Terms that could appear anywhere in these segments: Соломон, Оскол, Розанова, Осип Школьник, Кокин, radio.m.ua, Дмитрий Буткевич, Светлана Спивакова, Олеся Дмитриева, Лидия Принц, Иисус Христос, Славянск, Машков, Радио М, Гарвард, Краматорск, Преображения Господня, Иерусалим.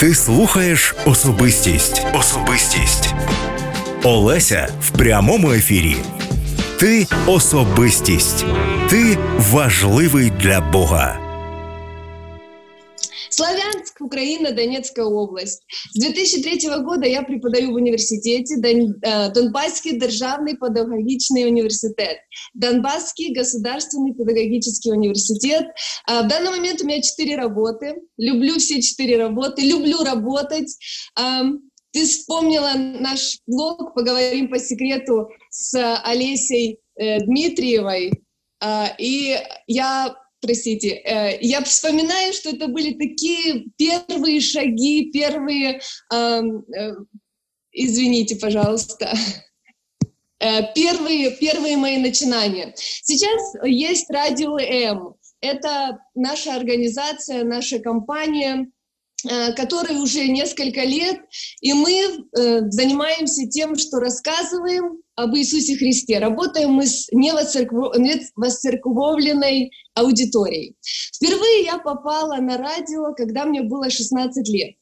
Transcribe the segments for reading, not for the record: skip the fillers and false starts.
Ти слухаєш особистість. Олеся в прямому ефірі. Ти особистість. Ти важливий для Бога. Славянск, Украина, Донецкая область. С 2003 года я преподаю в университете Донбасский Державный педагогический университет, Донбасский Государственный педагогический университет. В данный момент у меня 4 работы. Люблю все 4 работы, люблю работать. Ты вспомнила наш блог «Поговорим по секрету» с Олесей Дмитриевой. И я вспоминаю, что это были такие первые шаги, первые мои начинания. Сейчас есть Радио М. Это наша организация, наша компания, которой уже несколько лет, и мы занимаемся тем, что рассказываем об Иисусе Христе. Работаем мы с невоцерковленной аудиторией. Впервые я попала на радио, когда мне было 16 лет.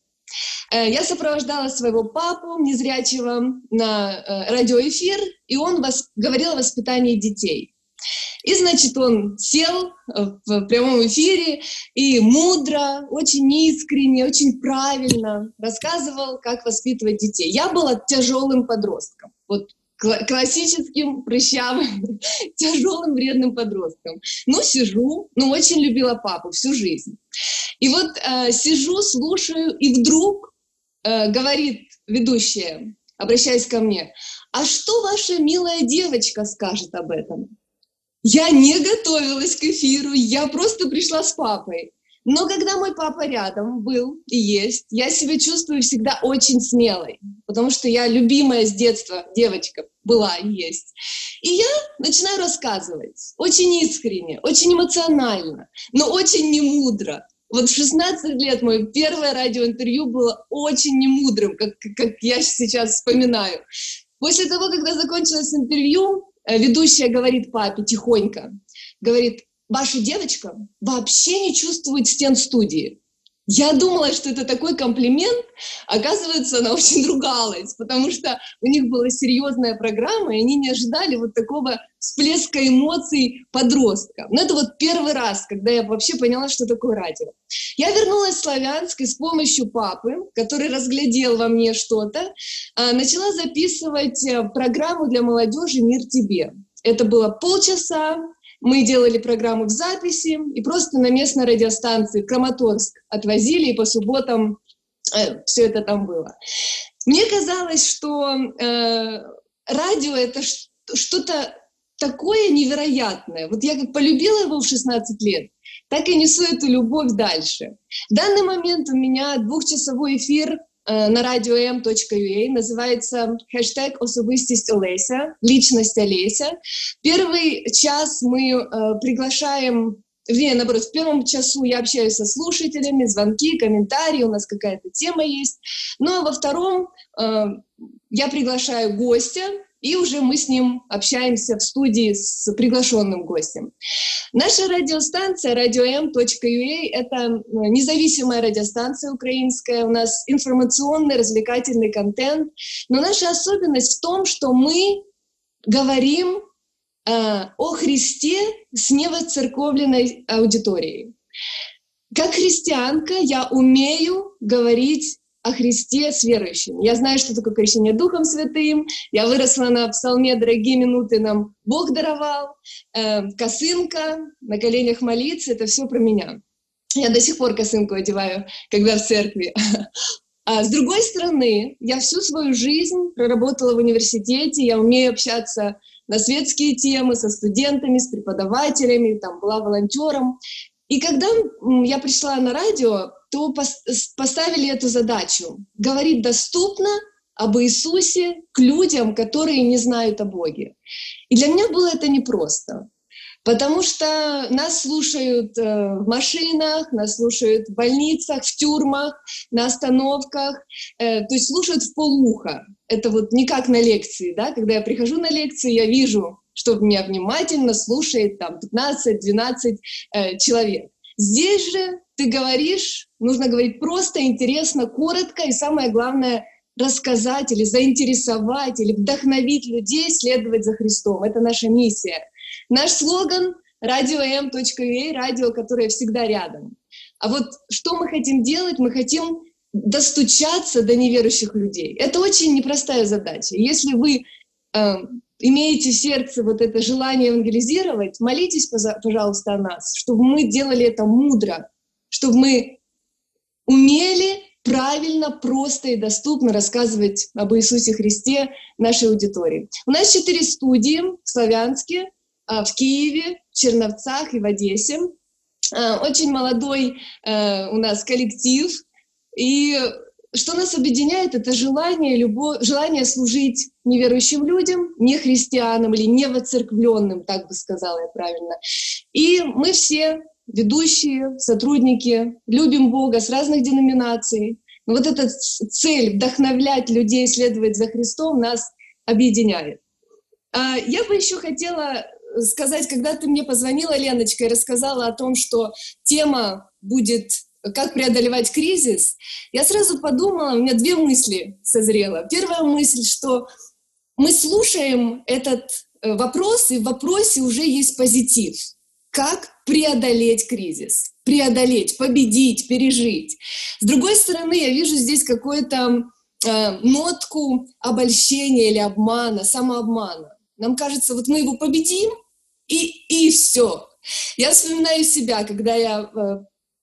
Я сопровождала своего папу, незрячего, на радиоэфир, и он говорил о воспитании детей. И, значит, он сел в прямом эфире и мудро, очень искренне, очень правильно рассказывал, как воспитывать детей. Я была тяжелым подростком, вот классическим, прыщавым, тяжелым, вредным подростком. Сижу, очень любила папу всю жизнь. И вот сижу, слушаю, и вдруг говорит ведущая, обращаясь ко мне: «А что ваша милая девочка скажет об этом?» Я не готовилась к эфиру, я просто пришла с папой. Но когда мой папа рядом был и есть, я себя чувствую всегда очень смелой, потому что я любимая с детства девочка была и есть. И я начинаю рассказывать очень искренне, очень эмоционально, но очень немудро. Вот в 16 лет мое первое радиоинтервью было очень немудрым, как я сейчас вспоминаю. После того, когда закончилось интервью, ведущая говорит папе тихонько, говорит: «Ваша девочка вообще не чувствует стен студии». Я думала, что это такой комплимент, оказывается, она очень ругалась, потому что у них была серьезная программа, и они не ожидали вот такого всплеска эмоций подростка. Но это вот первый раз, когда я вообще поняла, что такое радио. Я вернулась в Славянск и с помощью папы, который разглядел во мне что-то, начала записывать программу для молодежи «Мир тебе». Это было полчаса. Мы делали программу в записи и просто на местной радиостанции Краматорск отвозили, и по субботам все это там было. Мне казалось, что радио — это что-то такое невероятное. Вот я как полюбила его в 16 лет, так и несу эту любовь дальше. В данный момент у меня двухчасовой эфир на radio.m.ua, называется хэштег «Особистість Олеся», «Личность Олеся». Первый час мы в первом часу я общаюсь со слушателями, звонки, комментарии, у нас какая-то тема есть. Ну а во втором я приглашаю гостя, и уже мы с ним общаемся в студии с приглашенным гостем. Наша радиостанция radio.m.ua — это независимая радиостанция украинская, у нас информационный, развлекательный контент. Но наша особенность в том, что мы говорим о Христе с невоцерковленной аудиторией. Как христианка я умею говорить о Христе с верующими. Я знаю, что такое крещение Духом Святым. Я выросла на псалме «Дорогие минуты нам Бог даровал», косынка, на коленях молиться — это все про меня. Я до сих пор косынку одеваю, когда в церкви. А с другой стороны, я всю свою жизнь проработала в университете, я умею общаться на светские темы со студентами, с преподавателями, была волонтером. И когда я пришла на радио, то поставили эту задачу — говорить доступно об Иисусе к людям, которые не знают о Боге. И для меня было это непросто, потому что нас слушают в машинах, нас слушают в больницах, в тюрьмах, на остановках, то есть слушают вполуха. Это вот не как на лекции, да? Когда я прихожу на лекции, я вижу, что меня внимательно слушает 15-12 человек. Здесь же ты говоришь, нужно говорить просто, интересно, коротко и, самое главное, рассказать или заинтересовать, или вдохновить людей следовать за Христом. Это наша миссия. Наш слоган — radio.m.ua, радио, которое всегда рядом. А вот что мы хотим делать? Мы хотим достучаться до неверующих людей. Это очень непростая задача. Если вы имеете в сердце вот это желание евангелизировать, молитесь, пожалуйста, о нас, чтобы мы делали это мудро, чтобы мы умели правильно, просто и доступно рассказывать об Иисусе Христе нашей аудитории. У нас 4 студии в Славянске, в Киеве, в Черновцах и в Одессе. Очень молодой у нас коллектив. И что нас объединяет, это желание служить неверующим людям, не христианам или не воцерквленным, так бы сказала я правильно. И мы все, ведущие, сотрудники, любим Бога с разных деноминаций. Но вот эта цель — вдохновлять людей следовать за Христом — нас объединяет. Я бы еще хотела сказать, когда ты мне позвонила, Леночка, и рассказала о том, что тема будет «Как преодолевать кризис», я сразу подумала, у меня 2 мысли созрело. Первая мысль, что мы слушаем этот вопрос, и в вопросе уже есть позитив. Как преодолеть кризис? Преодолеть, победить, пережить. С другой стороны, я вижу здесь какую-то нотку обольщения или обмана, самообмана. Нам кажется, вот мы его победим, и все. Я вспоминаю себя, когда я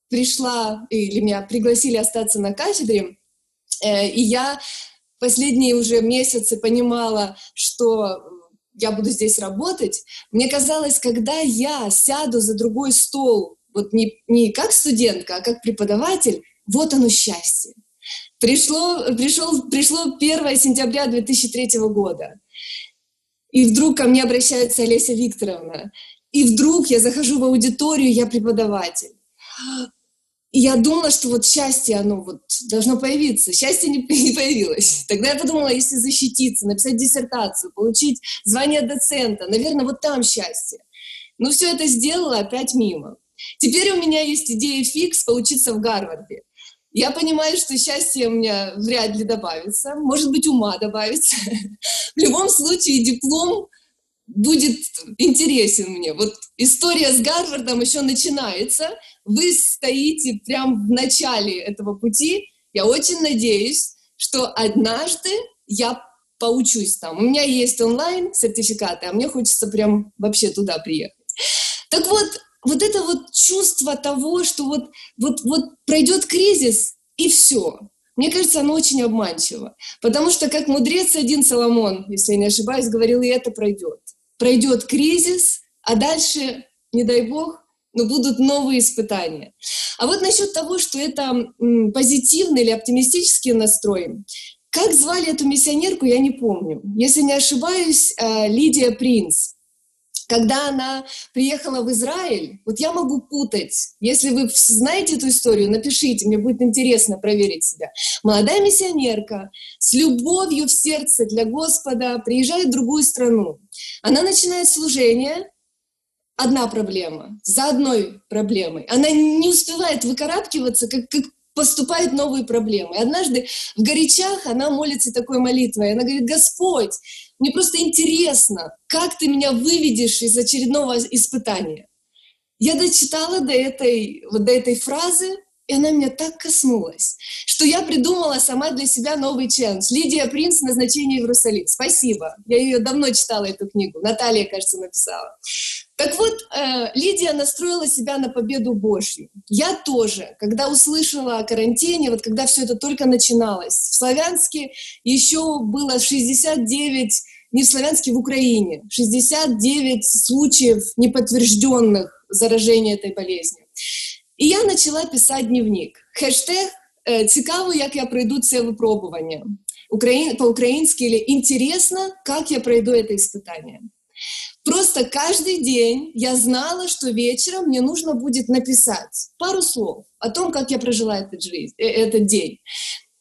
пришла, или меня пригласили остаться на кафедре, и я последние уже месяцы понимала, что я буду здесь работать. Мне казалось, когда я сяду за другой стол, вот не как студентка, а как преподаватель, вот оно счастье. Пришло 1 сентября 2003 года, и вдруг ко мне обращается Олеся Викторовна, и вдруг я захожу в аудиторию, я преподаватель. И я думала, что вот счастье, оно вот должно появиться. Счастье не появилось. Тогда я подумала, если защититься, написать диссертацию, получить звание доцента, наверное, вот там счастье. Но все это сделала опять мимо. Теперь у меня есть идея фикс поучиться в Гарварде. Я понимаю, что счастье у меня вряд ли добавится. Может быть, ума добавится. В любом случае, диплом будет интересен мне. Вот история с Гарвардом еще начинается. Вы стоите прямо в начале этого пути. Я очень надеюсь, что однажды я поучусь там. У меня есть онлайн-сертификаты, а мне хочется прям вообще туда приехать. Так вот это вот чувство того, что вот пройдет кризис, и все. Мне кажется, оно очень обманчиво. Потому что, как мудрец один Соломон, если я не ошибаюсь, говорил, и это пройдет. Пройдет кризис, а дальше, не дай бог, но будут новые испытания. А вот насчет того, что это позитивный или оптимистический настрой. Как звали эту миссионерку, я не помню. Если не ошибаюсь, Лидия Принц. Когда она приехала в Израиль, вот я могу путать. Если вы знаете эту историю, напишите, мне будет интересно проверить себя. Молодая миссионерка с любовью в сердце для Господа приезжает в другую страну. Она начинает служение. Одна проблема. За одной проблемой. Она не успевает выкарабкиваться, как поступают новые проблемы. И однажды в горячах она молится такой молитвой. Она говорит: «Господь, мне просто интересно, как ты меня выведешь из очередного испытания». Я дочитала до этой фразы, и она меня так коснулась, что я придумала сама для себя новый челлендж. «Лидия Принц. Назначение в Иерусалим». Спасибо. Я ее давно читала, эту книгу. Наталья, кажется, написала. Так вот, Лидия настроила себя на победу Божью. Я тоже, когда услышала о карантине, вот когда все это только начиналось, в Славянске еще было 69, не в Славянске, в Украине, 69 случаев неподтвержденных заражения этой болезнью. І я почала писати дневник. Хештег «Цікаво, як я пройду це випробування». По-українськи «Інтересно, як я пройду це іспитання». Просто кожен день я знала, що вечором мені потрібно буде написати пару слов о том, як я прожила цей день.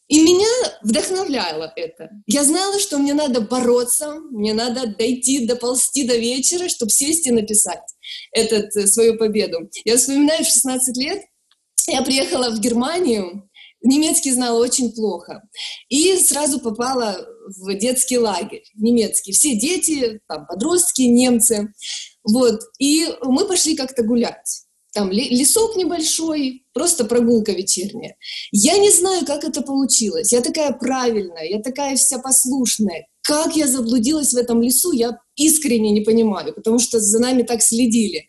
И меня вдохновляло это. Я знала, что мне надо бороться, мне надо доползти до вечера, чтобы сесть и написать свою победу. Я вспоминаю, в 16 лет я приехала в Германию, немецкий знала очень плохо, и сразу попала в детский лагерь немецкий. Все дети, там, подростки, немцы. Вот. И мы пошли как-то гулять. Там лесок небольшой, просто прогулка вечерняя. Я не знаю, как это получилось. Я такая правильная, я такая вся послушная. Как я заблудилась в этом лесу, я искренне не понимаю, потому что за нами так следили.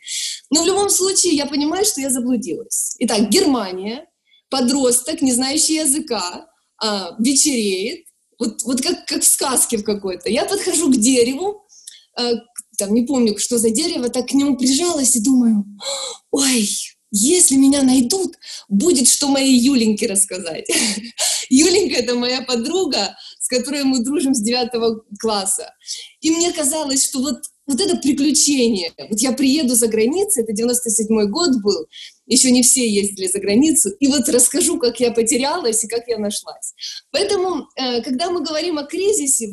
Но в любом случае я понимаю, что я заблудилась. Итак, Германия, подросток, не знающий языка, вечереет, вот как в сказке в какой-то. Я подхожу к дереву, там, не помню, что за дерево, так к нему прижалась и думаю, ой, если меня найдут, будет что моей Юленьке рассказать. Юленька — это моя подруга, с которой мы дружим с 9 класса. И мне казалось, что вот это приключение, вот я приеду за границу, это 97-й год был, еще не все ездили за границу, и вот расскажу, как я потерялась и как я нашлась. Поэтому, когда мы говорим о кризисе,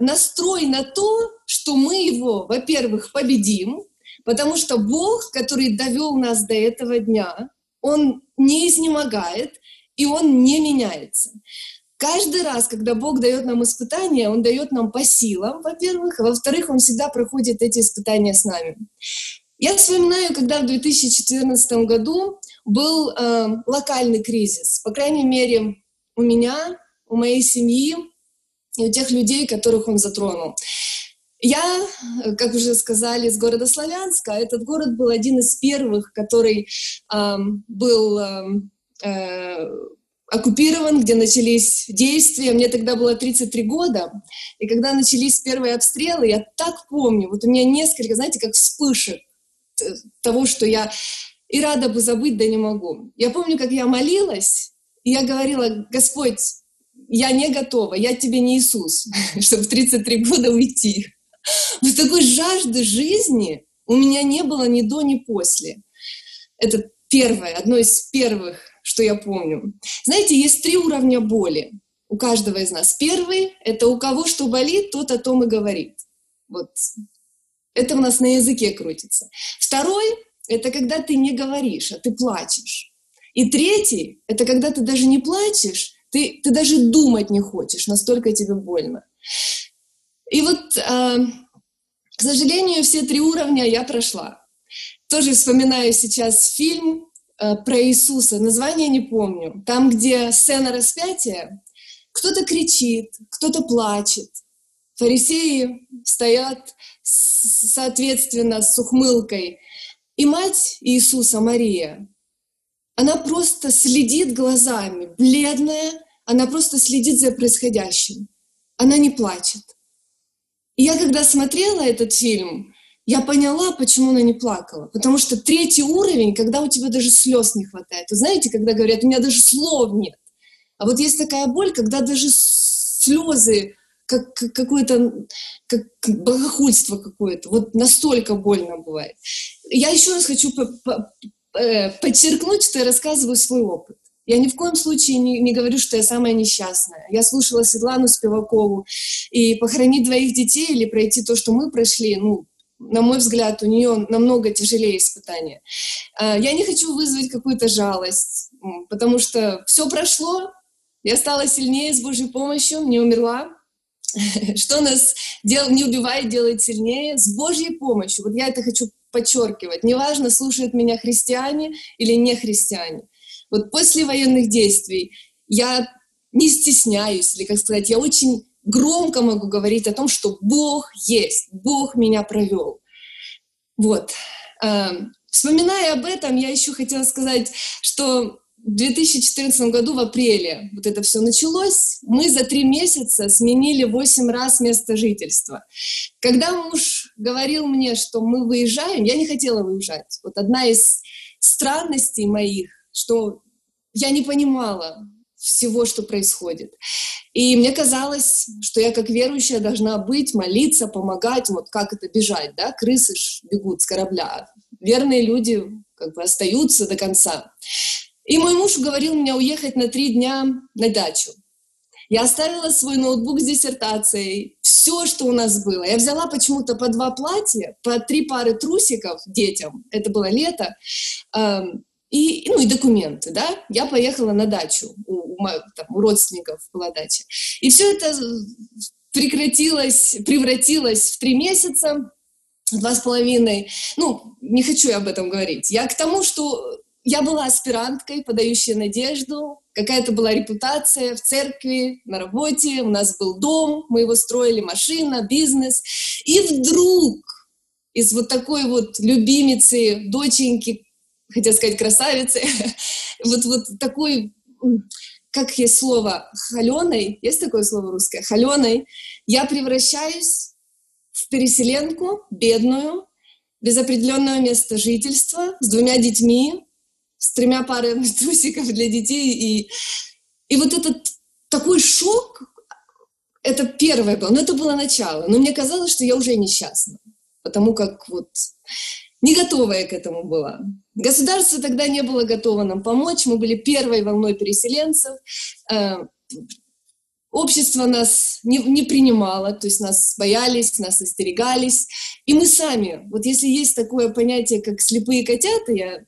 настрой на то, что мы его, во-первых, победим, потому что Бог, который довел нас до этого дня, Он не изнемогает и Он не меняется. Каждый раз, когда Бог дает нам испытания, Он дает нам по силам, во-первых, а во-вторых, Он всегда проходит эти испытания с нами. Я вспоминаю, когда в 2014 году был локальный кризис, по крайней мере, у меня, у моей семьи, и у тех людей, которых он затронул. Я, как уже сказали, из города Славянска. Этот город был один из первых, который был оккупирован, где начались действия. Мне тогда было 33 года. И когда начались первые обстрелы, я так помню, у меня несколько, знаете, как вспышек того, что я и рада бы забыть, да не могу. Я помню, как я молилась, и я говорила: «Господь, я не готова, я тебе не Иисус, чтобы в 33 года уйти». Вот такой жажды жизни у меня не было ни до, ни после. Это первое, одно из первых, что я помню. Знаете, есть три уровня боли у каждого из нас. Первый — это у кого что болит, тот о том и говорит. Вот. Это у нас на языке крутится. Второй — это когда ты не говоришь, а ты плачешь. И третий — это когда ты даже не плачешь, ты даже думать не хочешь, настолько тебе больно. И вот, к сожалению, все три уровня я прошла. Тоже вспоминаю сейчас фильм про Иисуса, название не помню. Там, где сцена распятия, кто-то кричит, кто-то плачет. Фарисеи стоят, соответственно, с ухмылкой. И мать Иисуса, Мария, она просто следит глазами, бледная, она просто следит за происходящим. Она не плачет. И я, когда смотрела этот фильм, я поняла, почему она не плакала. Потому что третий уровень, когда у тебя даже слез не хватает. Вы знаете, когда говорят, у меня даже слов нет. А вот есть такая боль, когда даже слезы, как какое-то богохульство какое-то. Вот настолько больно бывает. Я еще раз хочу подчеркнуть, что я рассказываю свой опыт. Я ни в коем случае не говорю, что я самая несчастная. Я слушала Светлану Спивакову, и похоронить двоих детей или пройти то, что мы прошли, на мой взгляд, у нее намного тяжелее испытания. Я не хочу вызвать какую-то жалость, потому что все прошло, я стала сильнее с Божьей помощью, не умерла. Что нас не убивает, делает сильнее. С Божьей помощью. Вот я это хочу подчеркивать. Неважно, слушают меня христиане или не христиане. Вот после военных действий я не стесняюсь, или, как сказать, я очень громко могу говорить о том, что Бог есть, Бог меня провел. Вот. Вспоминая об этом, я еще хотела сказать, что в 2014 году, в апреле, вот это все началось. Мы за 3 месяца сменили 8 раз место жительства. Когда муж говорил мне, что мы выезжаем, я не хотела выезжать. Вот одна из странностей моих, что я не понимала всего, что происходит. И мне казалось, что я как верующая должна быть, молиться, помогать. Вот как это бежать, да? Крысы бегут с корабля. Верные люди как бы остаются до конца. И мой муж уговорил меня уехать на 3 дня на дачу. Я оставила свой ноутбук с диссертацией, все, что у нас было. Я взяла почему-то по 2 платья, по 3 пары трусиков детям, это было лето, и документы, да. Я поехала на дачу, у родственников была дача. И все это превратилось в 3 месяца, 2,5. Не хочу я об этом говорить. Я к тому, что я была аспиранткой, подающей надежду, какая-то была репутация в церкви, на работе, у нас был дом, мы его строили, машина, бизнес. И вдруг из вот такой вот любимицы, доченьки, хотела сказать красавицы, вот такой, как есть слово, холеной, есть такое слово русское, холеной, я превращаюсь в переселенку, бедную, без определенного места жительства, с 2 детьми, с 3 парами трусиков для детей. И вот этот такой шок, это первое было, но это было начало. Но мне казалось, что я уже несчастна, потому как вот не готовая к этому была. Государство тогда не было готово нам помочь, мы были первой волной переселенцев. Общество нас не принимало, то есть нас боялись, нас остерегались. И мы сами, вот если есть такое понятие, как слепые котята, я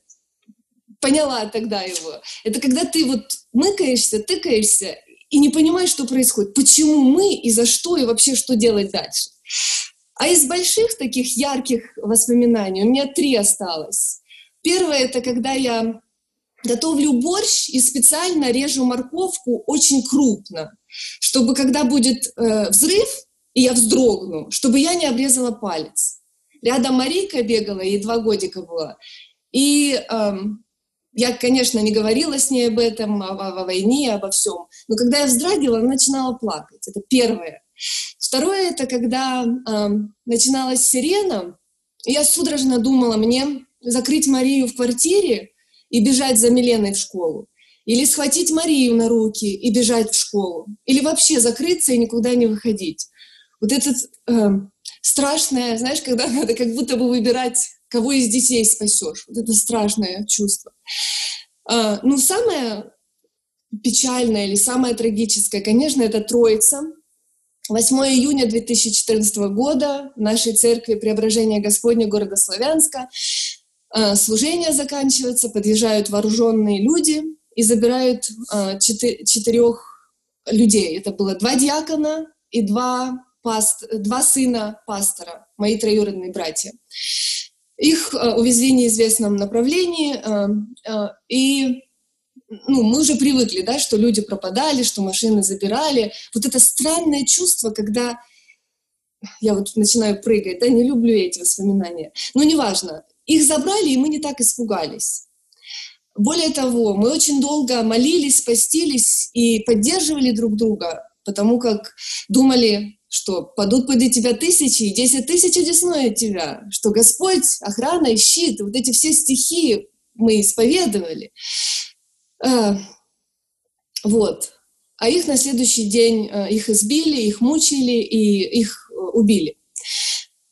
поняла тогда его, это когда ты вот мыкаешься, тыкаешься и не понимаешь, что происходит, почему мы и за что, и вообще что делать дальше. А из больших таких ярких воспоминаний у меня 3 осталось. Первое — это когда я готовлю борщ и специально режу морковку очень крупно, чтобы когда будет взрыв, и я вздрогну, чтобы я не обрезала палец. Рядом Марийка бегала, ей 2 годика было. И я, конечно, не говорила с ней об этом, о войне, обо всем. Но когда я вздрагивала, она начинала плакать. Это первое. Второе — это когда начиналась сирена, и я судорожно думала, мне закрыть Марию в квартире и бежать за Миленой в школу. Или схватить Марию на руки и бежать в школу. Или вообще закрыться и никуда не выходить. Вот это страшное, знаешь, когда надо как будто бы выбирать, кого из детей спасешь. Вот это страшное чувство. Самое печальное или самое трагическое, конечно, это Троица. 8 июня 2014 года в нашей церкви Преображения Господня города Славянска служение заканчивается, подъезжают вооруженные люди и забирают 4 людей. Это было 2 диакона и 2 сына пастора, мои троюродные братья. Их увезли в неизвестном направлении, и мы уже привыкли, да, что люди пропадали, что машины забирали. Вот это странное чувство, когда я вот начинаю прыгать, да, не люблю эти воспоминания, но неважно. Их забрали, и мы не так испугались. Более того, мы очень долго молились, постились и поддерживали друг друга, потому как думали, что падут поди тебя 1000 и 10 000 одесную от тебя, что Господь, охрана и щит, вот эти все стихи мы исповедовали. Вот. А их на следующий день их избили, их мучили и их убили.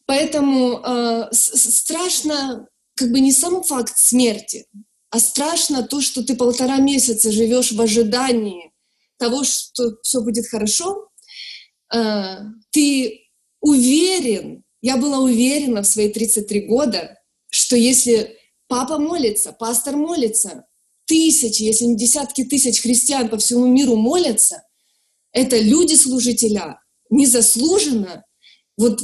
Поэтому страшно как бы не сам факт смерти, а страшно то, что ты 1,5 месяца живешь в ожидании того, что все будет хорошо. Ты уверен, я была уверена в свои 33 года, что если папа молится, пастор молится, тысячи, если не десятки тысяч христиан по всему миру молятся, это люди-служителя, незаслуженно. Вот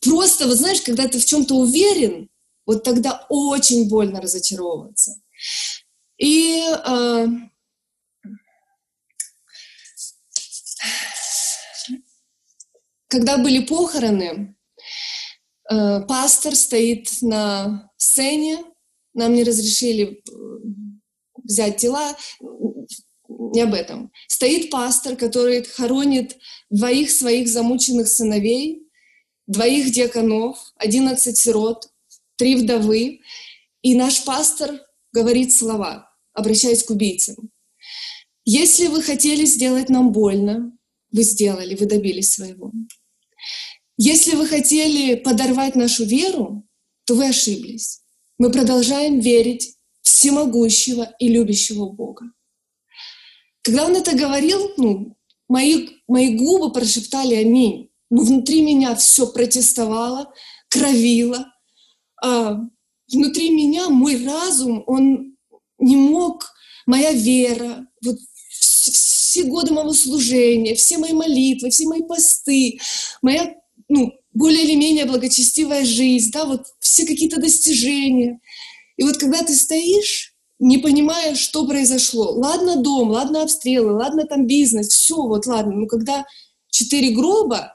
просто, вот знаешь, когда ты в чем-то уверен, вот тогда очень больно разочаровываться. И когда были похороны, пастор стоит на сцене, нам не разрешили взять тела, не об этом. Стоит пастор, который хоронит 2 своих замученных сыновей, 2 диаконов, 11 сирот, 3 вдовы. И наш пастор говорит слова, обращаясь к убийцам. «Если вы хотели сделать нам больно, вы сделали, вы добились своего. Если вы хотели подорвать нашу веру, то вы ошиблись. Мы продолжаем верить всемогущего и любящего Бога. Когда он это говорил, мои губы прошептали «Аминь». Но внутри меня все протестовало, кровило. Внутри меня мой разум, он не мог, моя вера, вот все годы моего служения, все мои молитвы, все мои посты, моя более или менее благочестивая жизнь, да, вот все какие-то достижения. И вот когда ты стоишь, не понимая, что произошло, ладно дом, ладно обстрелы, ладно там бизнес, все, вот ладно, но когда 4 гроба,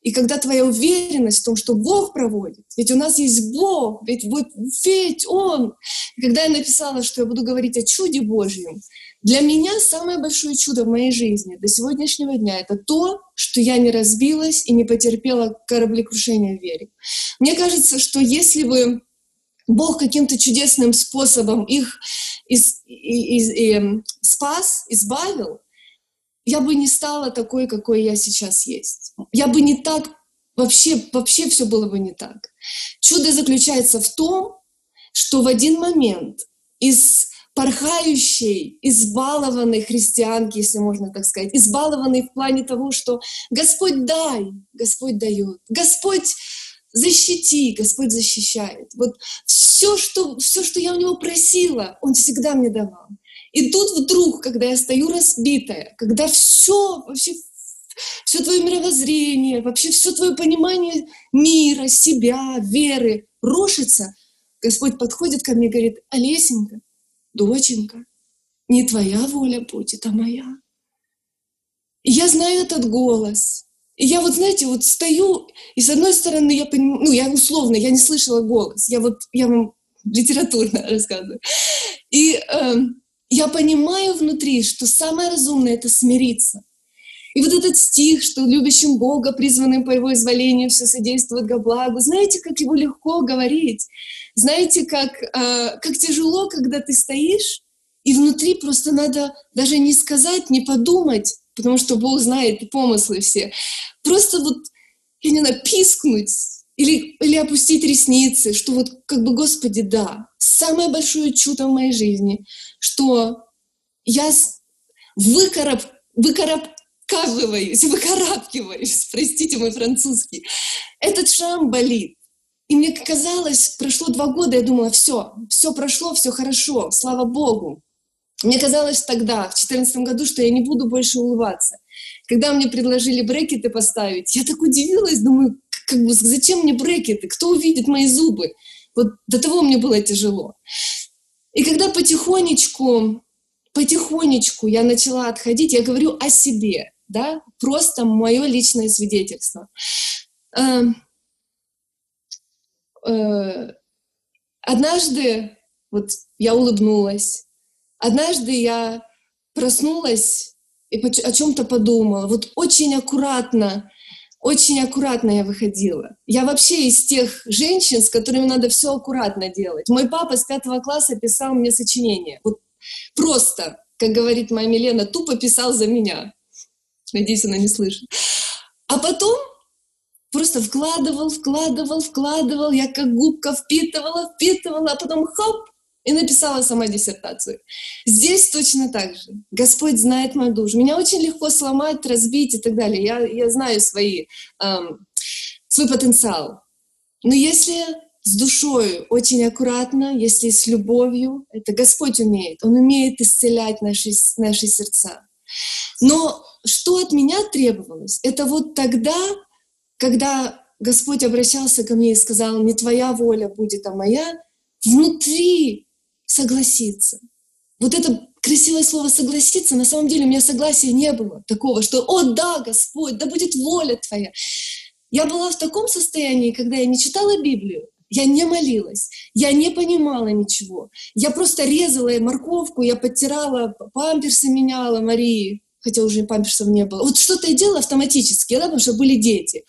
и когда твоя уверенность в том, что Бог проводит, ведь у нас есть Бог, ведь Он. И когда я написала, что я буду говорить о чуде Божьем, для меня самое большое чудо в моей жизни до сегодняшнего дня — это то, что я не разбилась и не потерпела кораблекрушения в вере. Мне кажется, что если бы Бог каким-то чудесным способом их спас, избавил, я бы не стала такой, какой я сейчас есть. Я бы не так, вообще все было бы не так. Чудо заключается в том, что в один момент из порхающей, избалованной христианки, если можно так сказать, избалованной в плане того, что «Господь дай», Господь дает, «Господь защити», Господь защищает. Вот все, что я у Него просила, Он всегда мне давал. И тут вдруг, когда я стою разбитая, когда все твое мировоззрение, вообще все твое понимание мира, себя, веры рушится, Господь подходит ко мне и говорит: «Олесенька, доченька, не твоя воля будет, а моя». И я знаю этот голос. И я вот стою, и с одной стороны я понимаю, я условно, я не слышала голос, я вам литературно рассказываю. И я понимаю внутри, что самое разумное — это смириться. И вот этот стих, что любящим Бога, призванным по Его изволению, все содействует ко благу. Знаете, как его легко говорить? Знаете, как тяжело, когда ты стоишь, и внутри просто надо даже не сказать, не подумать, потому что Бог знает помыслы все. Просто пискнуть или опустить ресницы, что Господи, да. Самое большое чудо в моей жизни, что я выкарабкиваюсь, простите мой французский. Этот шрам болит. И мне казалось, прошло 2 года, я думала, все прошло, все хорошо, слава Богу. Мне казалось тогда, в 2014 году, что я не буду больше улыбаться. Когда мне предложили брекеты поставить, я так удивилась, думаю, зачем мне брекеты, кто увидит мои зубы? Вот до того мне было тяжело. И когда потихонечку я начала отходить, я говорю о себе, да, просто мое личное свидетельство. Однажды я улыбнулась, однажды я проснулась и о чем-то подумала. Вот очень аккуратно я выходила. Я вообще из тех женщин, с которыми надо все аккуратно делать. Мой папа с 5 класса писал мне сочинение. Просто, как говорит моя Милена, тупо писал за меня. Надеюсь, она не слышит. А потом просто вкладывал. Я как губка впитывала, а потом хоп, и написала сама диссертацию. Здесь точно так же. Господь знает мою душу. Меня очень легко сломать, разбить и так далее. Я знаю свой потенциал. Но если с душой очень аккуратно, если с любовью, это Господь умеет. Он умеет исцелять наши сердца. Но что от меня требовалось, это тогда, когда Господь обращался ко мне и сказал: «Не твоя воля будет, а моя», внутри согласиться. Вот это красивое слово «согласиться», на самом деле у меня согласия не было такого, что «О, да, Господь, да будет воля Твоя». Я была в таком состоянии, когда я не читала Библию, я не молилась, я не понимала ничего. Я просто резала морковку, я подтирала, памперсы меняла Марии, хотя уже памперсов не было. Что-то я делала автоматически, да, потому что были дети.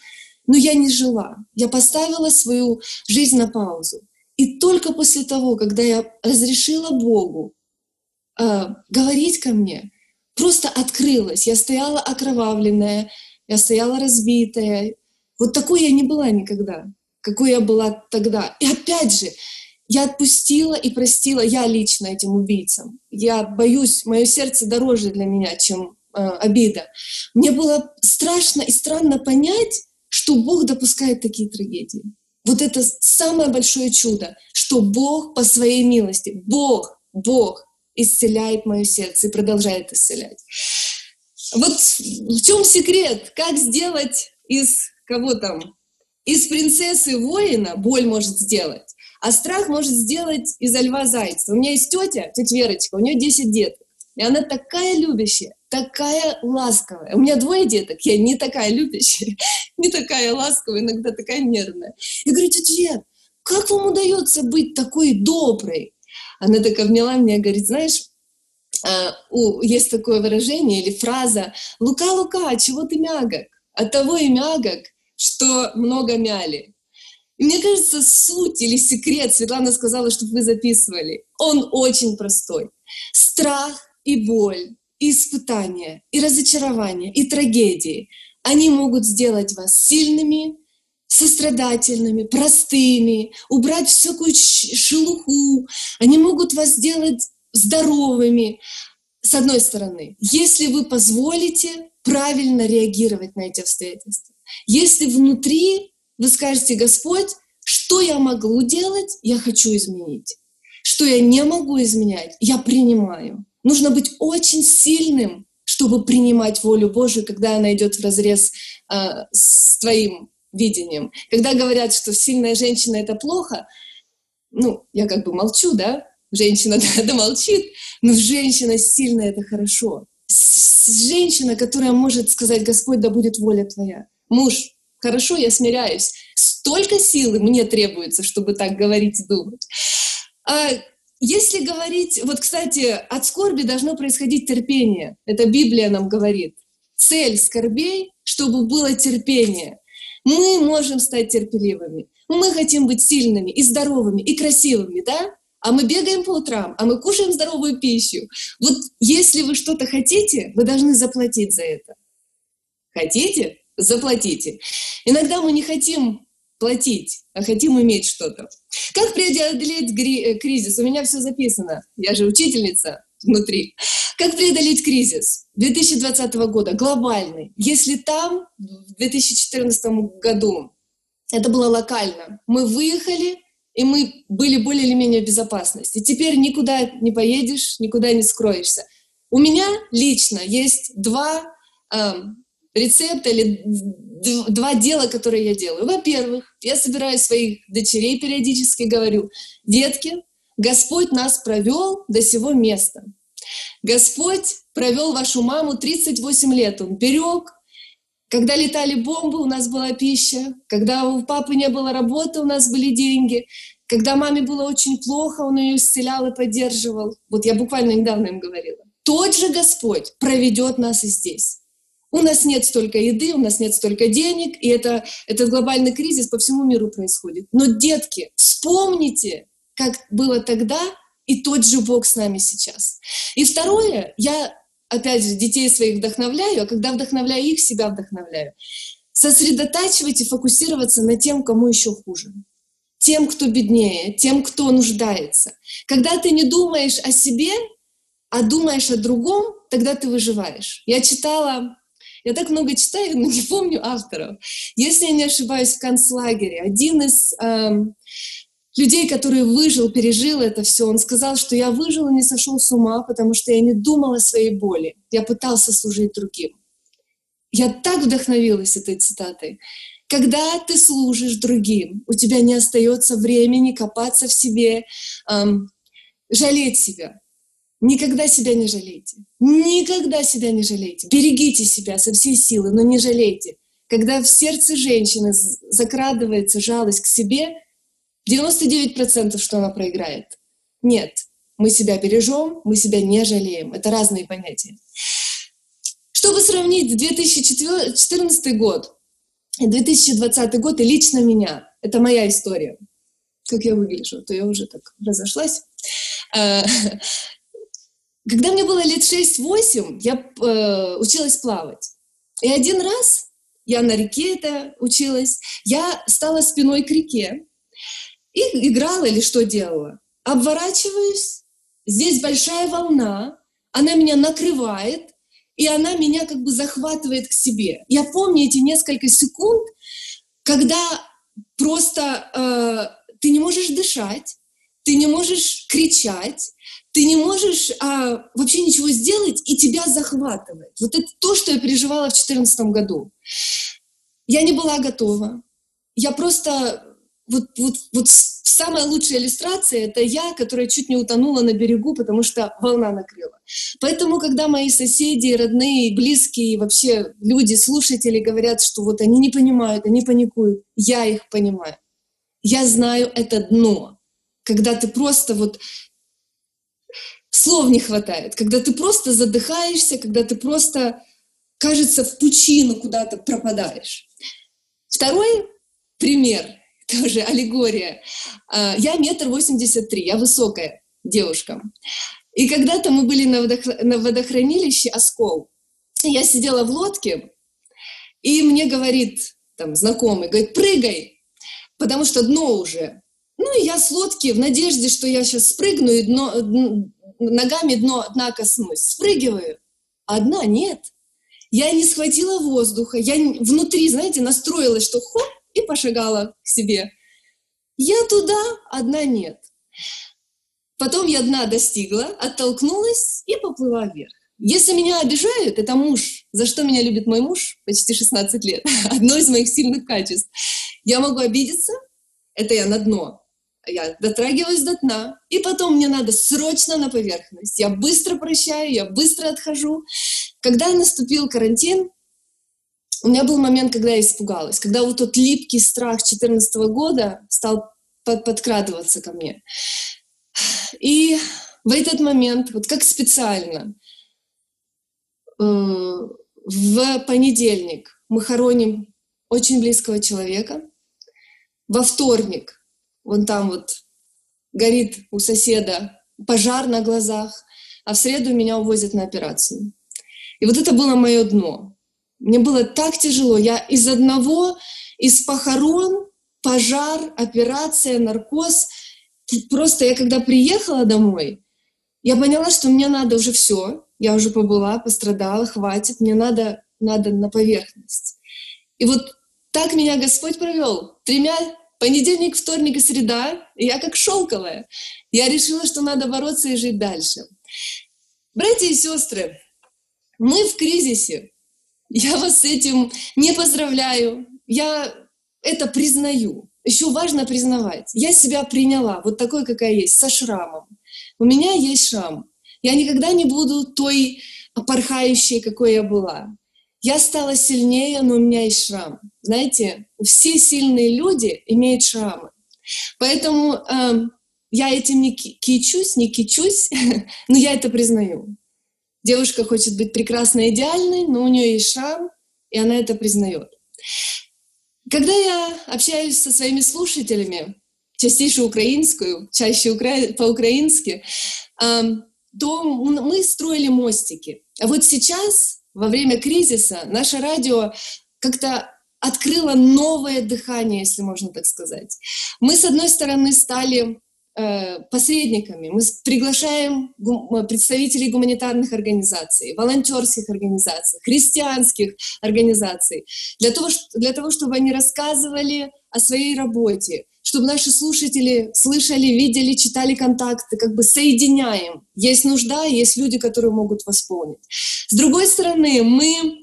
Но я не жила. Я поставила свою жизнь на паузу. И только после того, когда я разрешила Богу говорить ко мне, просто открылась. Я стояла окровавленная, я стояла разбитая. Такой я не была никогда, какой я была тогда. И опять же, Я отпустила и простила я лично этим убийцам. Я боюсь, мое сердце дороже для меня, чем обида. Мне было страшно и странно понять, что Бог допускает такие трагедии. Вот это самое большое чудо, что Бог по своей милости, Бог исцеляет мое сердце и продолжает исцелять. Вот в чем секрет, как сделать из принцессы воина боль может сделать, а страх может сделать из льва зайца. У меня есть тетя Верочка, у нее 10 деток. И она такая любящая, такая ласковая. У меня 2 деток, я не такая любящая, не такая ласковая, иногда такая нервная. Я говорю: тетя Вера, как вам удается быть такой доброй? Она так обняла меня и говорит: знаешь, есть такое выражение или фраза: «Лука, чего ты мягок? От того и мягок, что много мяли». И мне кажется, суть или секрет, Светлана сказала, чтобы вы записывали, он очень простой. Страх и боль, и испытания, и разочарования, и трагедии, они могут сделать вас сильными, сострадательными, простыми, убрать всякую шелуху. Они могут вас сделать здоровыми. С одной стороны, если вы позволите правильно реагировать на эти обстоятельства, если внутри вы скажете: Господь, что я могу делать, я хочу изменить. Что я не могу изменять, я принимаю. Нужно быть очень сильным, чтобы принимать волю Божию, когда она идет вразрез с твоим видением. Когда говорят, что сильная женщина — это плохо, я как бы молчу, да? Женщина да молчит, но женщина сильная — это хорошо. Женщина, которая может сказать: Господь, да будет воля Твоя. Муж: хорошо, я смиряюсь. Столько силы мне требуется, чтобы так говорить и думать. А если говорить... Вот, кстати, от скорби должно происходить терпение. Это Библия нам говорит. Цель скорбей, чтобы было терпение. Мы можем стать терпеливыми. Мы хотим быть сильными и здоровыми, и красивыми, да? А мы бегаем по утрам, а мы кушаем здоровую пищу. Вот если вы что-то хотите, вы должны заплатить за это. Хотите? Заплатите. Иногда мы не хотим платить, а хотим иметь что-то. Как преодолеть кризис? У меня все записано. Я же учительница внутри. Как преодолеть кризис 2020 года, глобальный? Если там, в 2014 году, это было локально. Мы выехали, и мы были более или менее в безопасности. Теперь никуда не поедешь, никуда не скроешься. У меня лично есть 2 рецепта или 2 дела, которые я делаю. Во-первых, я собираю своих дочерей периодически, говорю: детки, Господь нас провел до сего места. Господь провел вашу маму 38 лет, Он берег. Когда летали бомбы, у нас была пища. Когда у папы не было работы, у нас были деньги. Когда маме было очень плохо, Он ее исцелял и поддерживал. Вот я буквально недавно им говорила. Тот же Господь проведет нас и здесь. У нас нет столько еды, у нас нет столько денег, и этот глобальный кризис по всему миру происходит. Но, детки, вспомните, как было тогда, и тот же Бог с нами сейчас. И второе, я, опять же, детей своих вдохновляю, а когда вдохновляю их, себя вдохновляю. Сосредотачивайте, фокусироваться на тем, кому еще хуже. Тем, кто беднее, тем, кто нуждается. Когда ты не думаешь о себе, а думаешь о другом, тогда ты выживаешь. Я так много читаю, но не помню авторов. Если я не ошибаюсь, в концлагере один из людей, который выжил, пережил это все, он сказал, что я выжил и не сошел с ума, потому что я не думал о своей боли. Я пытался служить другим. Я так вдохновилась этой цитатой. Когда ты служишь другим, у тебя не остается времени копаться в себе, жалеть себя. Никогда себя не жалейте. Никогда себя не жалейте. Берегите себя со всей силы, но не жалейте. Когда в сердце женщины закрадывается жалость к себе, 99%, что она проиграет. Нет, мы себя бережем, мы себя не жалеем. Это разные понятия. Чтобы сравнить 2014 год и 2020 год, и лично меня, это моя история. Как я выгляжу, то я уже так разошлась. Когда мне было лет 6-8, я училась плавать. И один раз я на реке училась, я стала спиной к реке, И играла или что делала? Обворачиваюсь, здесь большая волна, она меня накрывает, и она меня как бы захватывает к себе. Я помню эти несколько секунд, когда просто ты не можешь дышать, ты не можешь кричать, ты не можешь вообще ничего сделать, и тебя захватывает. Вот это то, что я переживала в 2014 году. Я не была готова. Я просто... Вот самая лучшая иллюстрация — это я, которая чуть не утонула на берегу, потому что волна накрыла. Поэтому, когда мои соседи, родные, близкие, вообще люди, слушатели говорят, что вот они не понимают, они паникуют, я их понимаю. Я знаю это дно, когда ты просто вот... Слов не хватает, когда ты просто задыхаешься, когда ты просто, кажется, в пучину куда-то пропадаешь. Второй пример — тоже аллегория. Я 1,83 м, я высокая девушка. И когда-то мы были на водохранилище «Оскол». Я сидела в лодке, и мне говорит там знакомый, говорит, прыгай, потому что дно уже. Ну и я с лодки в надежде, что я сейчас спрыгну, и ногами дна коснусь. Спрыгиваю, а дна нет. Я не схватила воздуха, я внутри, знаете, настроилась, что хоп, и пошагала к себе. Я туда, а дна нет. Потом я дна достигла, оттолкнулась и поплыла вверх. Если меня обижают, это муж. За что меня любит мой муж? Почти 16 лет. Одно из моих сильных качеств. Я могу обидеться, это я на дно. Я дотрагиваюсь до дна, и потом мне надо срочно на поверхность. Я быстро прощаю, я быстро отхожу. Когда наступил карантин, у меня был момент, когда я испугалась, когда вот тот липкий страх 2014 года стал подкрадываться ко мне. И в этот момент, вот как специально, в понедельник мы хороним очень близкого человека, во вторник вон там вот горит у соседа пожар на глазах, а в среду меня увозят на операцию. И вот это было мое дно. Мне было так тяжело. Я из похорон, пожар, операция, наркоз. Просто я когда приехала домой, я поняла, что мне надо уже все. Я уже побыла, пострадала, хватит. Мне надо на поверхность. И вот так меня Господь провел. Понедельник, вторник и среда. И я как шелковая. Я решила, что надо бороться и жить дальше. Братья и сестры, мы в кризисе. Я вас с этим не поздравляю, я это признаю. Еще важно признавать. Я себя приняла, вот такой, какая есть, со шрамом. У меня есть шрам. Я никогда не буду той порхающей, какой я была. Я стала сильнее, но у меня есть шрам. Знаете, все сильные люди имеют шрамы. Поэтому я этим не кичусь, но я это признаю. Девушка хочет быть прекрасной, идеальной, но у нее есть шрам, и она это признает. Когда я общаюсь со своими слушателями, частейше украинскую, чаще по-украински, то мы строили мостики. А вот сейчас, во время кризиса, наше радио как-то открыло новое дыхание, если можно так сказать. Мы, с одной стороны, стали посредниками. Мы приглашаем представителей гуманитарных организаций, волонтерских организаций, христианских организаций, для того, чтобы они рассказывали о своей работе, чтобы наши слушатели слышали, видели, читали контакты, как бы соединяем. Есть нужда, есть люди, которые могут восполнить. С другой стороны, мы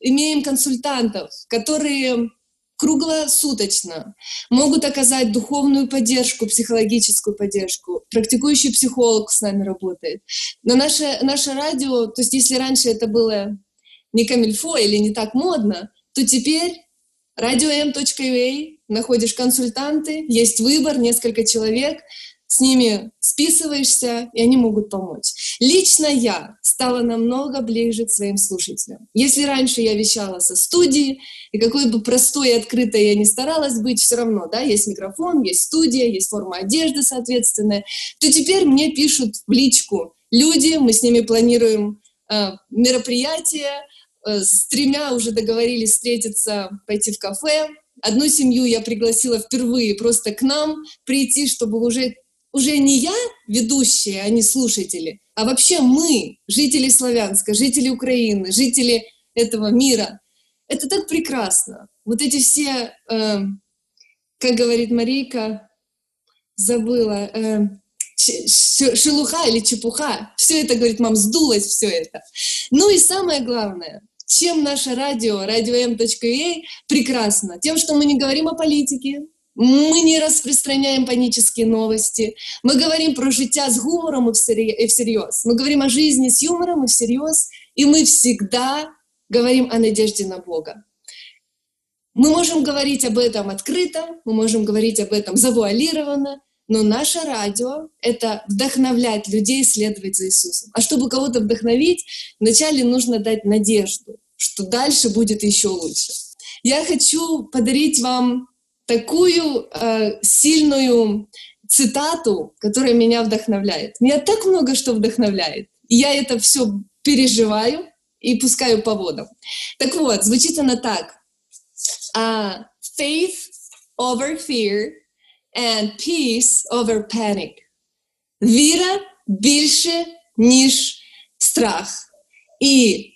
имеем консультантов, которые круглосуточно могут оказать духовную поддержку, психологическую поддержку. Практикующий психолог с нами работает. Но наше радио, то есть если раньше это было не камильфо или не так модно, то теперь radio.m.ua, находишь консультанты, есть выбор, несколько человек, с ними списываешься, и они могут помочь. Лично я стала намного ближе к своим слушателям. Если раньше я вещала со студии, и какой бы простой и открытой я ни старалась быть, все равно, да, есть микрофон, есть студия, есть форма одежды соответственная, то теперь мне пишут в личку люди, мы с ними планируем мероприятия, с тремя уже договорились встретиться, пойти в кафе, Одну семью я пригласила впервые просто к нам прийти, чтобы уже не я ведущая, а не слушатели, а вообще мы, жители Славянска, жители Украины, жители этого мира. Это так прекрасно. Вот эти все, как говорит Марийка, забыла, шелуха или чепуха. Все это, говорит, мам, сдулось все это. Ну и самое главное, чем наше радио, radio.m.ua, прекрасно? Тем, что мы не говорим о политике, мы не распространяем панические новости, мы говорим про життя с гумором и всерьез, мы говорим о жизни с юмором и всерьез, и мы всегда говорим о надежде на Бога. Мы можем говорить об этом открыто, мы можем говорить об этом завуалированно, но наше радио — это вдохновлять людей следовать за Иисусом. А чтобы кого-то вдохновить, вначале нужно дать надежду, что дальше будет еще лучше. Я хочу подарить вам такую сильную цитату, которая меня вдохновляет. Меня так много что вдохновляет. И я это все переживаю и пускаю по водам. Так вот, звучит она так. Faith over fear and peace over panic. Віра більше, ніж страх. І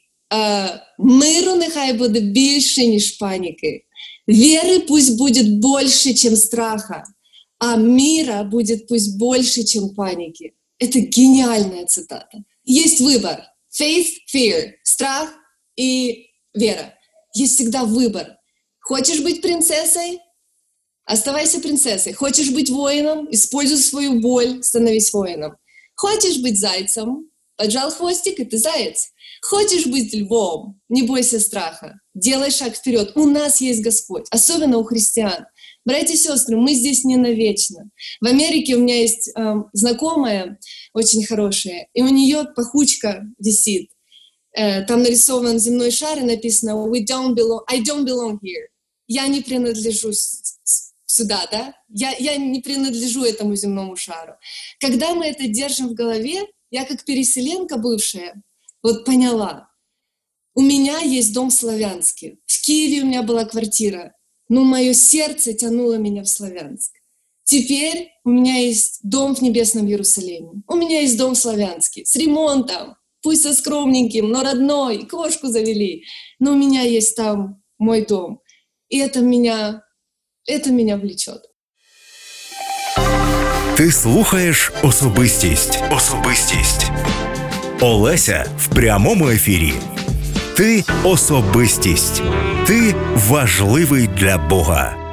миру нехай буде більше, ніж паніки. Веры пусть будет больше, чем страха, а мира будет пусть больше, чем паники. Это гениальная цитата. Есть выбор. Faith, fear, страх и вера. Есть всегда выбор. Хочешь быть принцессой? Оставайся принцессой. Хочешь быть воином? Используй свою боль, становись воином. Хочешь быть зайцем? Поджал хвостик, и ты заяц. Хочешь быть львом? Не бойся страха. Делай шаг вперед. У нас есть Господь, особенно у христиан. Братья и сестры, мы здесь не навечно. В Америке у меня есть знакомая, очень хорошая, и у нее пахучка висит. Там нарисован земной шар и написано I don't belong here. Я не принадлежу сюда, да? Я не принадлежу этому земному шару. Когда мы это держим в голове, я как переселенка бывшая, вот поняла, у меня есть дом в Славянске, в Киеве у меня была квартира, но мое сердце тянуло меня в Славянск. Теперь у меня есть дом в небесном Иерусалиме, у меня есть дом в Славянске, с ремонтом, пусть со скромненьким, но родной, кошку завели, но у меня есть там мой дом, и это меня влечет. Ти слухаєш «Особистість». «Особистість». Олеся в прямому ефірі. Ти – особистість. Ти – важливий для Бога.